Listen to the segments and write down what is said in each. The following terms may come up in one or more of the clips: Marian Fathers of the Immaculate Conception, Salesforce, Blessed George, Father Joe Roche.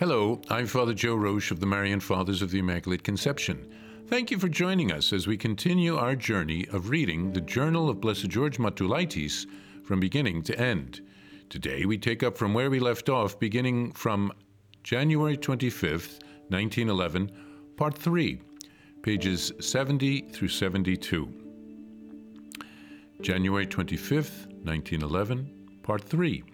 Hello, I'm Father Joe Roche of the Marian Fathers of the Immaculate Conception. Thank you for joining us as we continue our journey of reading the Journal of Blessed George Matulaitis from beginning to end. Today we take up from where we left off, beginning from January 25th, 1911, Part 3, pages 70 through 72. January 25th, 1911, Part 3.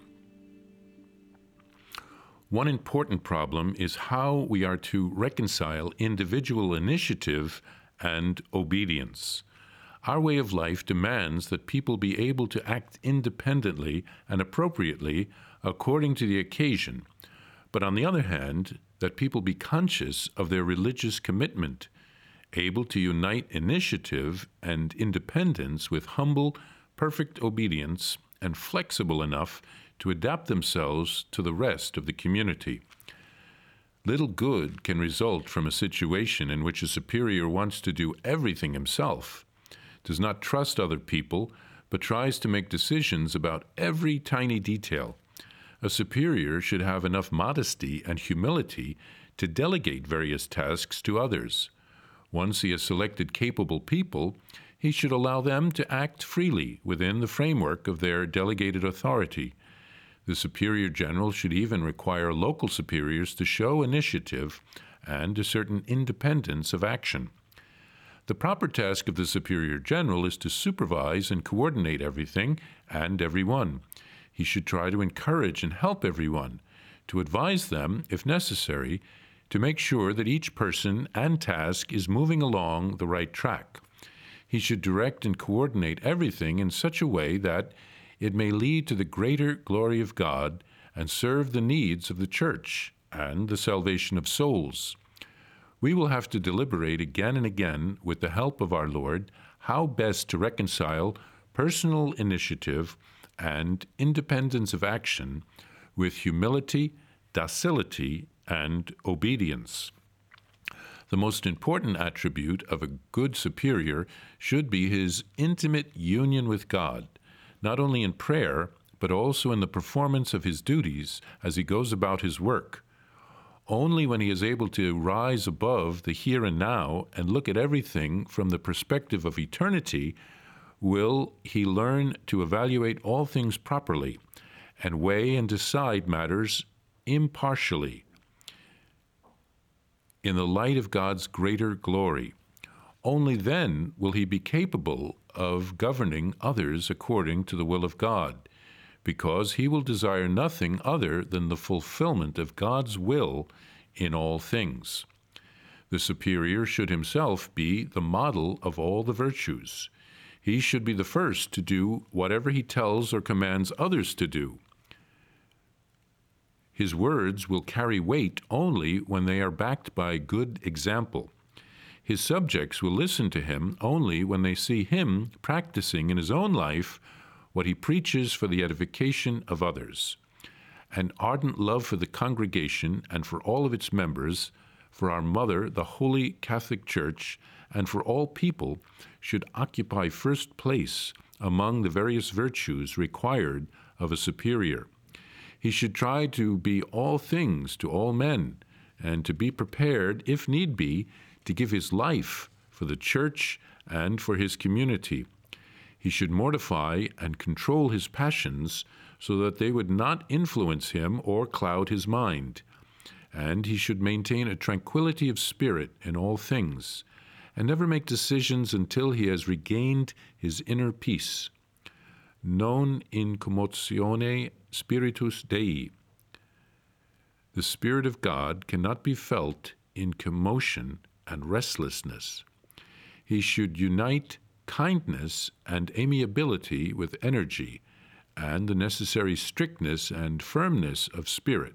One important problem is how we are to reconcile individual initiative and obedience. Our way of life demands that people be able to act independently and appropriately according to the occasion, but on the other hand, that people be conscious of their religious commitment, able to unite initiative and independence with humble, perfect obedience, and flexible enough to adapt themselves to the rest of the community. Little good can result from a situation in which a superior wants to do everything himself, does not trust other people, but tries to make decisions about every tiny detail. A superior should have enough modesty and humility to delegate various tasks to others. Once he has selected capable people, he should allow them to act freely within the framework of their delegated authority. The superior general should even require local superiors to show initiative and a certain independence of action. The proper task of the superior general is to supervise and coordinate everything and everyone. He should try to encourage and help everyone, to advise them, if necessary, to make sure that each person and task is moving along the right track. He should direct and coordinate everything in such a way that it may lead to the greater glory of God and serve the needs of the Church and the salvation of souls. We will have to deliberate again and again, with the help of our Lord, how best to reconcile personal initiative and independence of action with humility, docility, and obedience. The most important attribute of a good superior should be his intimate union with God, not only in prayer, but also in the performance of his duties as he goes about his work. Only when he is able to rise above the here and now and look at everything from the perspective of eternity will he learn to evaluate all things properly and weigh and decide matters impartially in the light of God's greater glory. Only then will he be capable of governing others according to the will of God, because he will desire nothing other than the fulfillment of God's will in all things. The superior should himself be the model of all the virtues. He should be the first to do whatever he tells or commands others to do. His words will carry weight only when they are backed by good example. His subjects will listen to him only when they see him practicing in his own life what he preaches for the edification of others. An ardent love for the congregation and for all of its members, for our Mother, the Holy Catholic Church, and for all people should occupy first place among the various virtues required of a superior. He should try to be all things to all men, and to be prepared, if need be, to give his life for the Church and for his community. He should mortify and control his passions so that they would not influence him or cloud his mind. And he should maintain a tranquility of spirit in all things, and never make decisions until he has regained his inner peace. Non in commotione spiritus Dei. The Spirit of God cannot be felt in commotion and restlessness. He should unite kindness and amiability with energy, and the necessary strictness and firmness of spirit.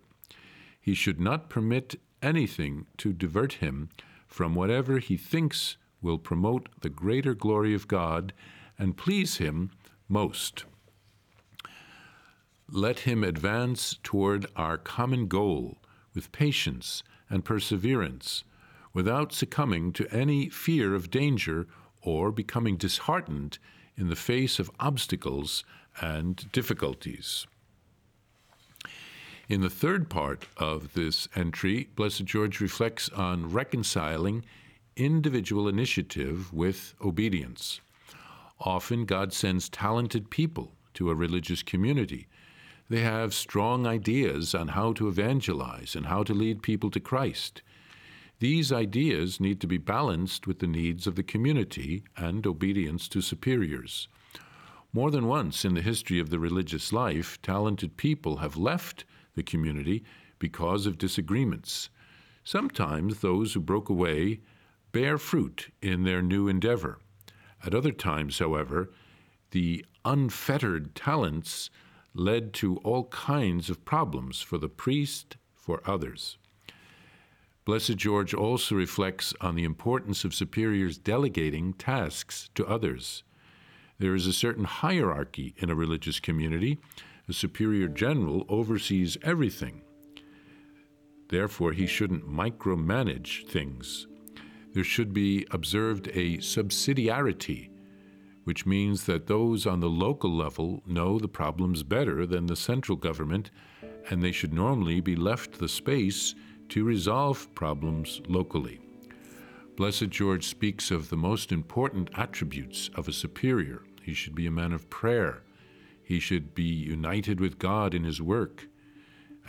He should not permit anything to divert him from whatever he thinks will promote the greater glory of God and please him most. Let him advance toward our common goal with patience and perseverance, without succumbing to any fear of danger or becoming disheartened in the face of obstacles and difficulties. In the third part of this entry, Blessed George reflects on reconciling individual initiative with obedience. Often God sends talented people to a religious community. They have strong ideas on how to evangelize and how to lead people to Christ. These ideas need to be balanced with the needs of the community and obedience to superiors. More than once in the history of the religious life, talented people have left the community because of disagreements. Sometimes those who broke away bear fruit in their new endeavor. At other times, however, the unfettered talents led to all kinds of problems for the priest, for others. Blessed George also reflects on the importance of superiors delegating tasks to others. There is a certain hierarchy in a religious community. A superior general oversees everything. Therefore, he shouldn't micromanage things. There should be observed a subsidiarity, which means that those on the local level know the problems better than the central government, and they should normally be left the space to resolve problems locally. Blessed George speaks of the most important attributes of a superior. He should be a man of prayer. He should be united with God in his work.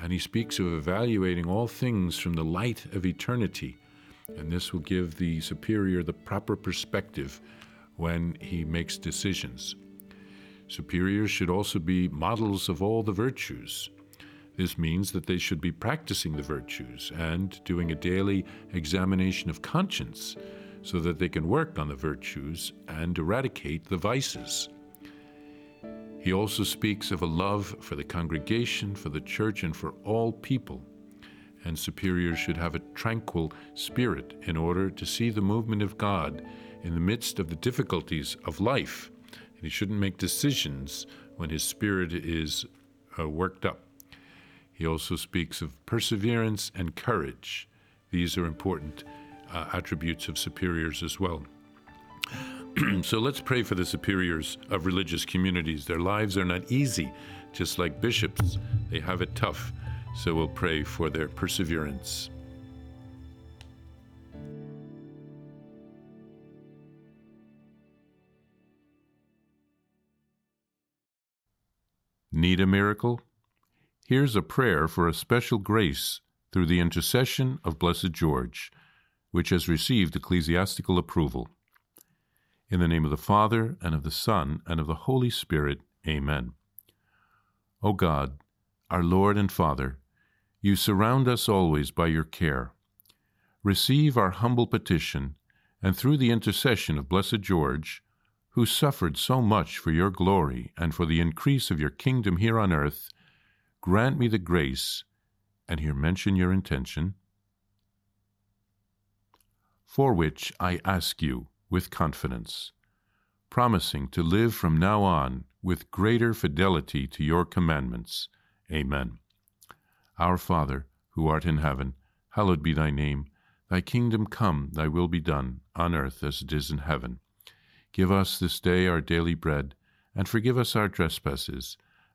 And he speaks of evaluating all things from the light of eternity. And this will give the superior the proper perspective when he makes decisions. Superiors should also be models of all the virtues. This means that they should be practicing the virtues and doing a daily examination of conscience so that they can work on the virtues and eradicate the vices. He also speaks of a love for the congregation, for the church, and for all people. And superiors should have a tranquil spirit in order to see the movement of God in the midst of the difficulties of life. And he shouldn't make decisions when his spirit is worked up. He also speaks of perseverance and courage. These are important attributes of superiors as well. So let's pray for the superiors of religious communities. Their lives are not easy, just like bishops. They have it tough. So we'll pray for their perseverance. Need a miracle? Here's a prayer for a special grace through the intercession of Blessed George, which has received ecclesiastical approval. In the name of the Father, and of the Son, and of the Holy Spirit, Amen. O God, our Lord and Father, you surround us always by your care. Receive our humble petition, and through the intercession of Blessed George, who suffered so much for your glory and for the increase of your kingdom here on earth, grant me the grace, and here mention your intention, for which I ask you with confidence, promising to live from now on with greater fidelity to your commandments. Amen. Our Father, who art in heaven, hallowed be thy name. Thy kingdom come, thy will be done, on earth as it is in heaven. Give us this day our daily bread, and forgive us our trespasses,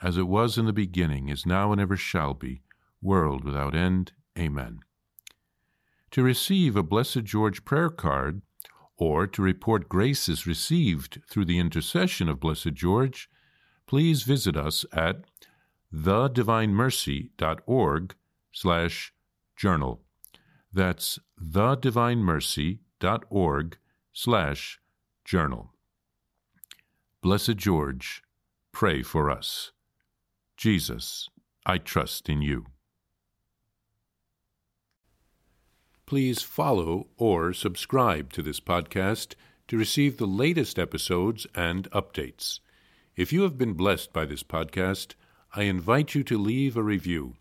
as it was in the beginning, is now, and ever shall be, world without end. Amen. To receive a Blessed George prayer card, or to report graces received through the intercession of Blessed George, please visit us at thedivinemercy.org/journal. That's thedivinemercy.org/journal. Blessed George, pray for us. Jesus, I trust in you. Please follow or subscribe to this podcast to receive the latest episodes and updates. If you have been blessed by this podcast, I invite you to leave a review.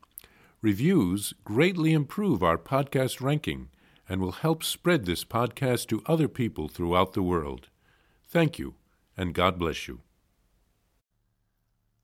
Reviews greatly improve our podcast ranking and will help spread this podcast to other people throughout the world. Thank you, and God bless you.